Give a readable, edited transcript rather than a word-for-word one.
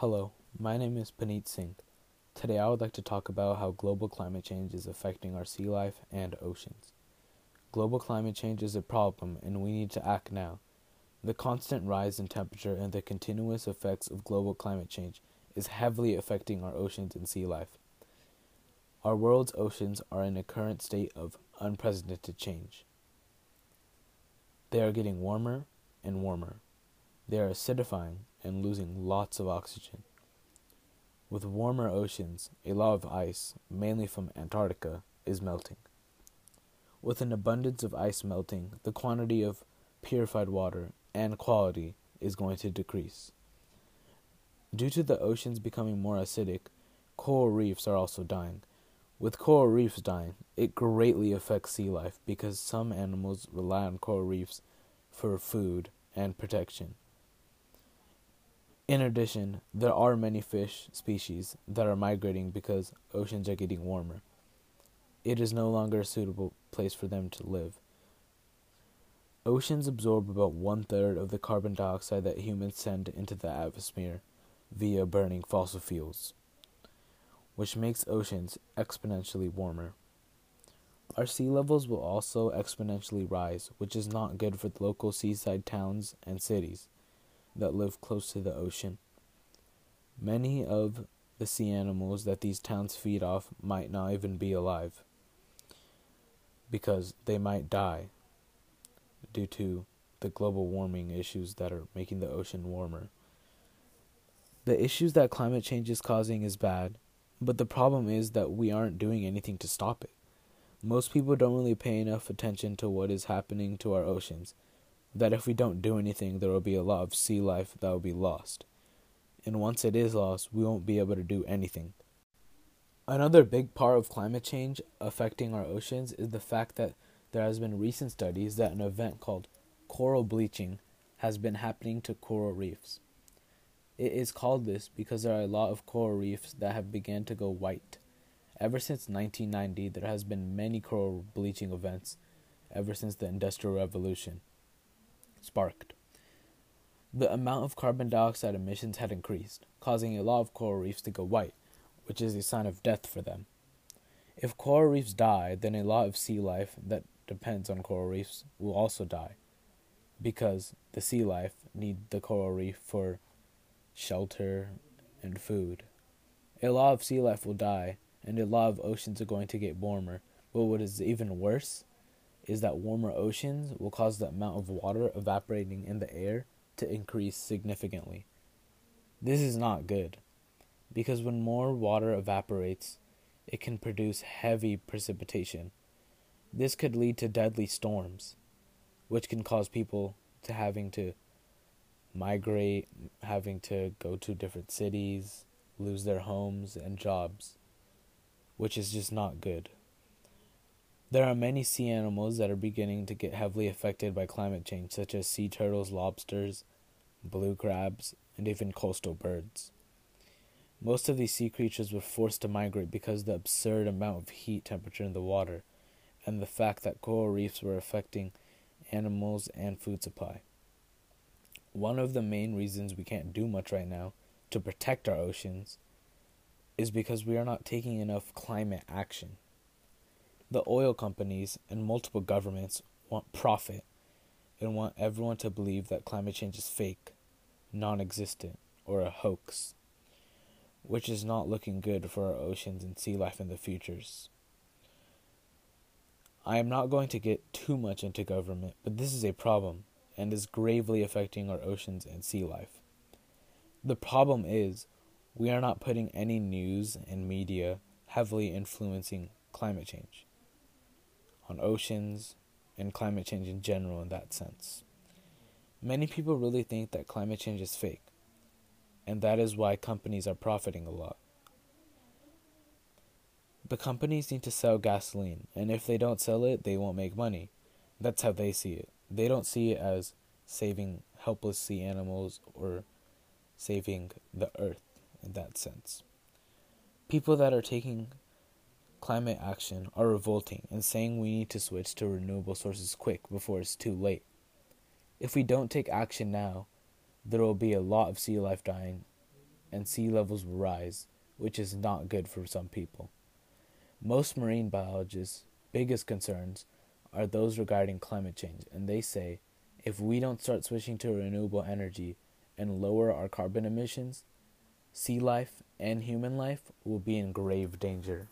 Hello, my name is Panit Singh. Today I would like to talk about how global climate change is affecting our sea life and oceans. Global climate change is a problem and we need to act now. The constant rise in temperature and the continuous effects of global climate change is heavily affecting our oceans and sea life. Our world's oceans are in a current state of unprecedented change. They are getting warmer and warmer. They are acidifying and losing lots of oxygen. With warmer oceans, a lot of ice, mainly from Antarctica, is melting. With an abundance of ice melting, the quantity of purified water and quality is going to decrease. Due to the oceans becoming more acidic, coral reefs are also dying. With coral reefs dying, it greatly affects sea life because some animals rely on coral reefs for food and protection. In addition, there are many fish species that are migrating because oceans are getting warmer. It is no longer a suitable place for them to live. Oceans absorb about 1/3 of the carbon dioxide that humans send into the atmosphere via burning fossil fuels, which makes oceans exponentially warmer. Our sea levels will also exponentially rise, which is not good for the local seaside towns and cities that live close to the ocean. Many of the sea animals that these towns feed off might not even be alive because they might die due to the global warming issues that are making the ocean warmer. The issues that climate change is causing is bad, but the problem is that we aren't doing anything to stop it. Most people don't really pay enough attention to what is happening to our oceans, that if we don't do anything, there will be a lot of sea life that will be lost. And once it is lost, we won't be able to do anything. Another big part of climate change affecting our oceans is the fact that there has been recent studies that an event called coral bleaching has been happening to coral reefs. It is called this because there are a lot of coral reefs that have begun to go white. Ever since 1990, there has been many coral bleaching events ever since the Industrial Revolution sparked. The amount of carbon dioxide emissions had increased, causing a lot of coral reefs to go white, which is a sign of death for them. If coral reefs die, then a lot of sea life that depends on coral reefs will also die, because the sea life need the coral reef for shelter and food. A lot of sea life will die, and a lot of oceans are going to get warmer, but what is even worse is that warmer oceans will cause the amount of water evaporating in the air to increase significantly. This is not good, because when more water evaporates, it can produce heavy precipitation. This could lead to deadly storms, which can cause people to having to migrate, having to go to different cities, lose their homes and jobs, which is just not good. There are many sea animals that are beginning to get heavily affected by climate change, such as sea turtles, lobsters, blue crabs, and even coastal birds. Most of these sea creatures were forced to migrate because of the absurd amount of heat temperature in the water, and the fact that coral reefs were affecting animals and food supply. One of the main reasons we can't do much right now to protect our oceans is because we are not taking enough climate action. The oil companies and multiple governments want profit and want everyone to believe that climate change is fake, non-existent, or a hoax, which is not looking good for our oceans and sea life in the futures. I am not going to get too much into government, but this is a problem and is gravely affecting our oceans and sea life. The problem is we are not putting any news and media heavily influencing climate change on oceans and climate change in general in that sense. Many people really think that climate change is fake, and that is why companies are profiting a lot. The companies need to sell gasoline, and if they don't sell it, they won't make money. That's how they see it. They don't see it as saving helpless sea animals or saving the earth in that sense. People that are taking climate action are revolting and saying we need to switch to renewable sources quick before it's too late. If we don't take action now, there will be a lot of sea life dying and sea levels will rise, which is not good for some people. Most marine biologists' biggest concerns are those regarding climate change, and they say if we don't start switching to renewable energy and lower our carbon emissions, sea life and human life will be in grave danger.